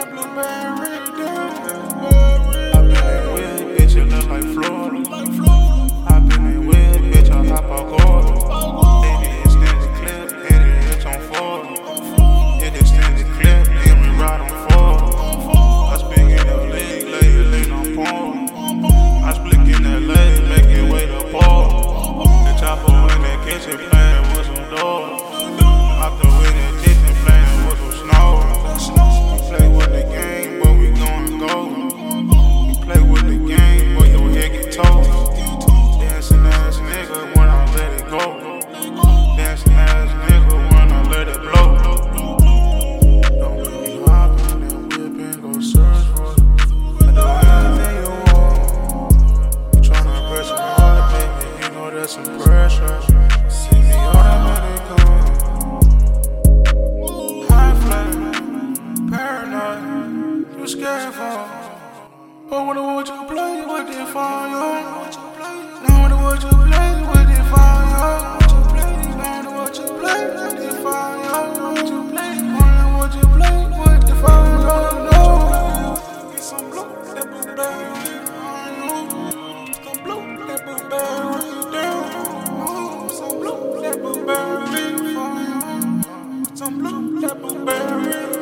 that blueberry down. I've been with, bitch, you look like Florida. I've been with, bitch, I'll hop out gold. Baby, extended clip, hit it, hitch on 40. Hit extended clip, then we ride on 40. I speak in that league, lay it lean on porn. I speak in that leg, make it wait up all. The chopper in that kitchen, playing with some doors. Out the way that kitchen, playing with some snow. We play with the game, but we going gold. We play with the game, but your head get told. Dancing ass nigga when I let it go. Dancing ass nigga when I let it blow. Don't let me hoppin' and whippin', go search for it. I don't have anything you want. You tryna press my heart, baby, you know that's some pressure. See me automatic on. Scared for. But what would you play with it for, yo? Now what would you play with it for, yo? Now what you play with it for, yo? What you play? Now what you play with it for, yo? No. Get some blue, that blueberry. Some blue, that blueberry. Some blue, that blueberry. Some blue, that blueberry.